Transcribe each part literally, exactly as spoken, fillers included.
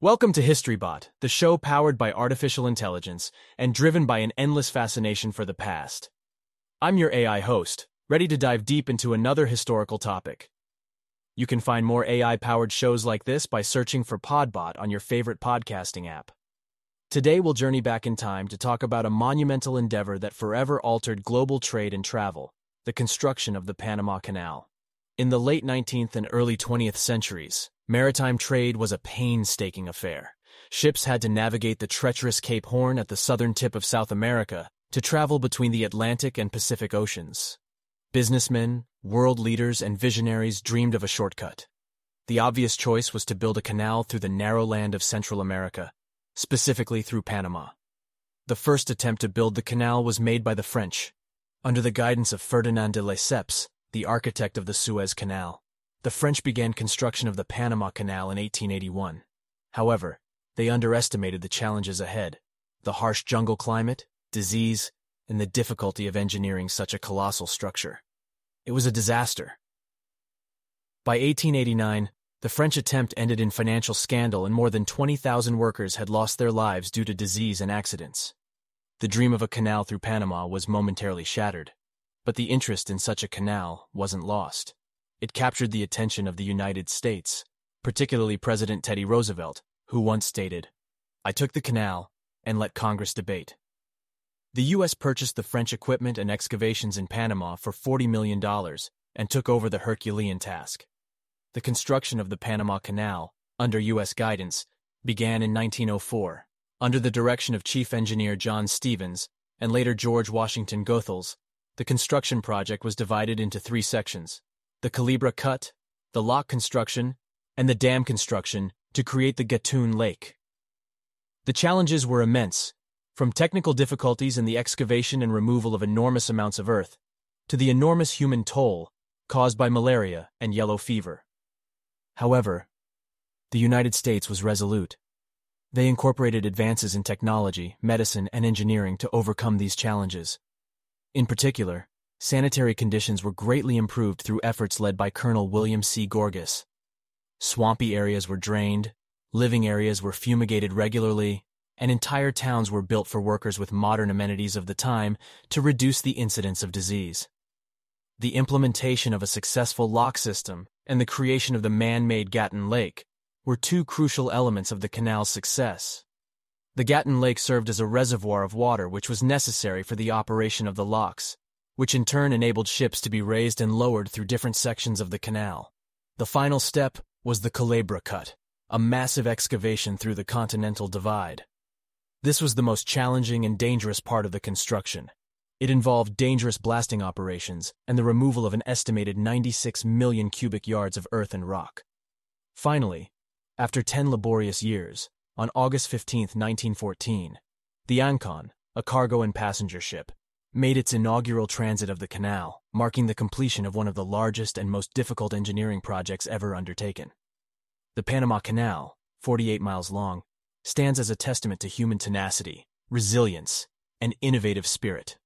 Welcome to HistoryBot, the show powered by artificial intelligence and driven by an endless fascination for the past. I'm your A I host, ready to dive deep into another historical topic. You can find more A I-powered shows like this by searching for PodBot on your favorite podcasting app. Today we'll journey back in time to talk about a monumental endeavor that forever altered global trade and travel, the construction of the Panama Canal. In the late nineteenth and early twentieth centuries, maritime trade was a painstaking affair. Ships had to navigate the treacherous Cape Horn at the southern tip of South America to travel between the Atlantic and Pacific Oceans. Businessmen, world leaders, and visionaries dreamed of a shortcut. The obvious choice was to build a canal through the narrow land of Central America, specifically through Panama. The first attempt to build the canal was made by the French, under the guidance of Ferdinand de Lesseps, the architect of the Suez Canal. The French began construction of the Panama Canal in eighteen eighty-one. However, they underestimated the challenges ahead: the harsh jungle climate, disease, and the difficulty of engineering such a colossal structure. It was a disaster. By eighteen eighty-nine, the French attempt ended in financial scandal and more than twenty thousand workers had lost their lives due to disease and accidents. The dream of a canal through Panama was momentarily shattered, but the interest in such a canal wasn't lost. It captured the attention of the United States, particularly President Teddy Roosevelt, who once stated, "I took the canal and let Congress debate." The U S purchased the French equipment and excavations in Panama for forty million dollars and took over the Herculean task. The construction of the Panama Canal, under U S guidance, began in nineteen oh four, under the direction of Chief Engineer John Stevens and later George Washington Goethals. The construction project was divided into three sections: the Culebra Cut, the lock construction, and the dam construction to create the Gatun Lake. The challenges were immense, from technical difficulties in the excavation and removal of enormous amounts of earth, to the enormous human toll caused by malaria and yellow fever. However, the United States was resolute. They incorporated advances in technology, medicine, and engineering to overcome these challenges. In particular, sanitary conditions were greatly improved through efforts led by Colonel William C. Gorgas. Swampy areas were drained, living areas were fumigated regularly, and entire towns were built for workers with modern amenities of the time to reduce the incidence of disease. The implementation of a successful lock system and the creation of the man-made Gatun Lake were two crucial elements of the canal's success. The Gatun Lake served as a reservoir of water which was necessary for the operation of the locks, which in turn enabled ships to be raised and lowered through different sections of the canal. The final step was the Culebra Cut, a massive excavation through the Continental Divide. This was the most challenging and dangerous part of the construction. It involved dangerous blasting operations and the removal of an estimated ninety-six million cubic yards of earth and rock. Finally, after ten laborious years, on August fifteenth, nineteen fourteen, the Ancon, a cargo and passenger ship, made its inaugural transit of the canal, marking the completion of one of the largest and most difficult engineering projects ever undertaken. The Panama Canal, forty-eight miles long, stands as a testament to human tenacity, resilience, and innovative spirit.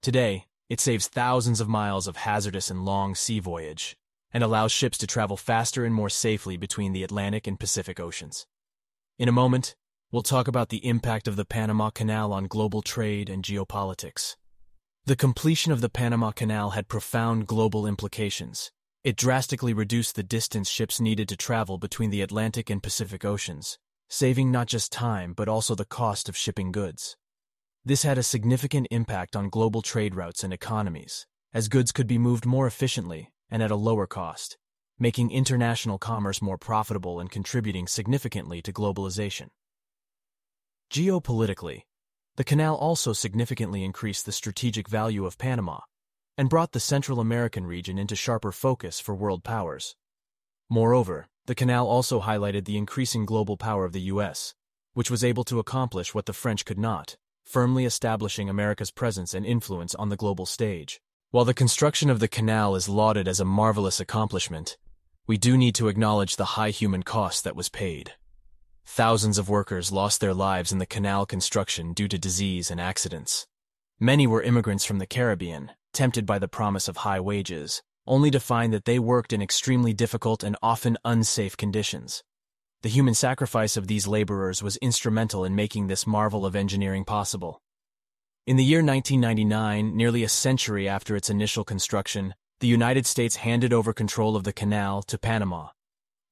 Today, it saves thousands of miles of hazardous and long sea voyage and allows ships to travel faster and more safely between the Atlantic and Pacific Oceans. In a moment, we'll talk about the impact of the Panama Canal on global trade and geopolitics. The completion of the Panama Canal had profound global implications. It drastically reduced the distance ships needed to travel between the Atlantic and Pacific Oceans, saving not just time but also the cost of shipping goods. This had a significant impact on global trade routes and economies, as goods could be moved more efficiently and at a lower cost, making international commerce more profitable and contributing significantly to globalization. Geopolitically, the canal also significantly increased the strategic value of Panama and brought the Central American region into sharper focus for world powers. Moreover, the canal also highlighted the increasing global power of the U S, which was able to accomplish what the French could not, firmly establishing America's presence and influence on the global stage. While the construction of the canal is lauded as a marvelous accomplishment, we do need to acknowledge the high human cost that was paid. Thousands of workers lost their lives in the canal construction due to disease and accidents. Many were immigrants from the Caribbean, tempted by the promise of high wages, only to find that they worked in extremely difficult and often unsafe conditions. The human sacrifice of these laborers was instrumental in making this marvel of engineering possible. In the year nineteen ninety-nine, nearly a century after its initial construction, the United States handed over control of the canal to Panama.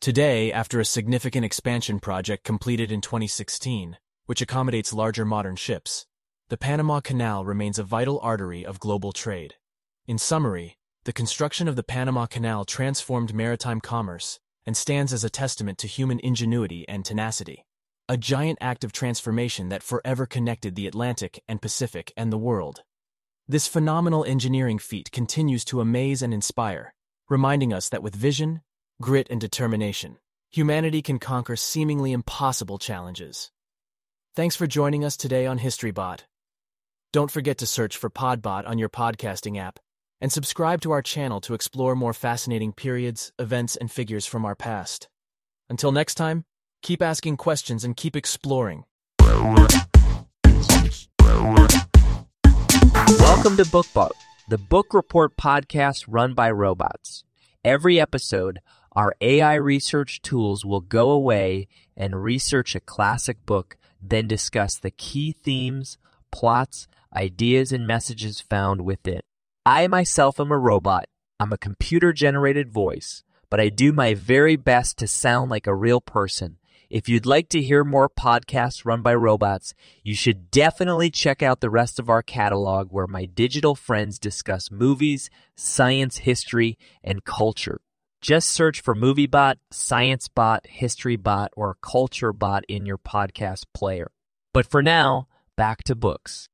Today, after a significant expansion project completed in twenty sixteen, which accommodates larger modern ships, the Panama Canal remains a vital artery of global trade. In summary, the construction of the Panama Canal transformed maritime commerce and stands as a testament to human ingenuity and tenacity, a giant act of transformation that forever connected the Atlantic and Pacific and the world. This phenomenal engineering feat continues to amaze and inspire, reminding us that with vision, grit, and determination, humanity can conquer seemingly impossible challenges. Thanks for joining us today on HistoryBot. Don't forget to search for PodBot on your podcasting app, and subscribe to our channel to explore more fascinating periods, events, and figures from our past. Until next time, keep asking questions and keep exploring. Welcome to BookBot, the book report podcast run by robots. Every episode, our A I research tools will go away and research a classic book, then discuss the key themes, plots, ideas, and messages found within. I myself am a robot. I'm a computer-generated voice, but I do my very best to sound like a real person. If you'd like to hear more podcasts run by robots, you should definitely check out the rest of our catalog where my digital friends discuss movies, science, history, and culture. Just search for MovieBot, ScienceBot, HistoryBot, or CultureBot in your podcast player. But for now, back to books.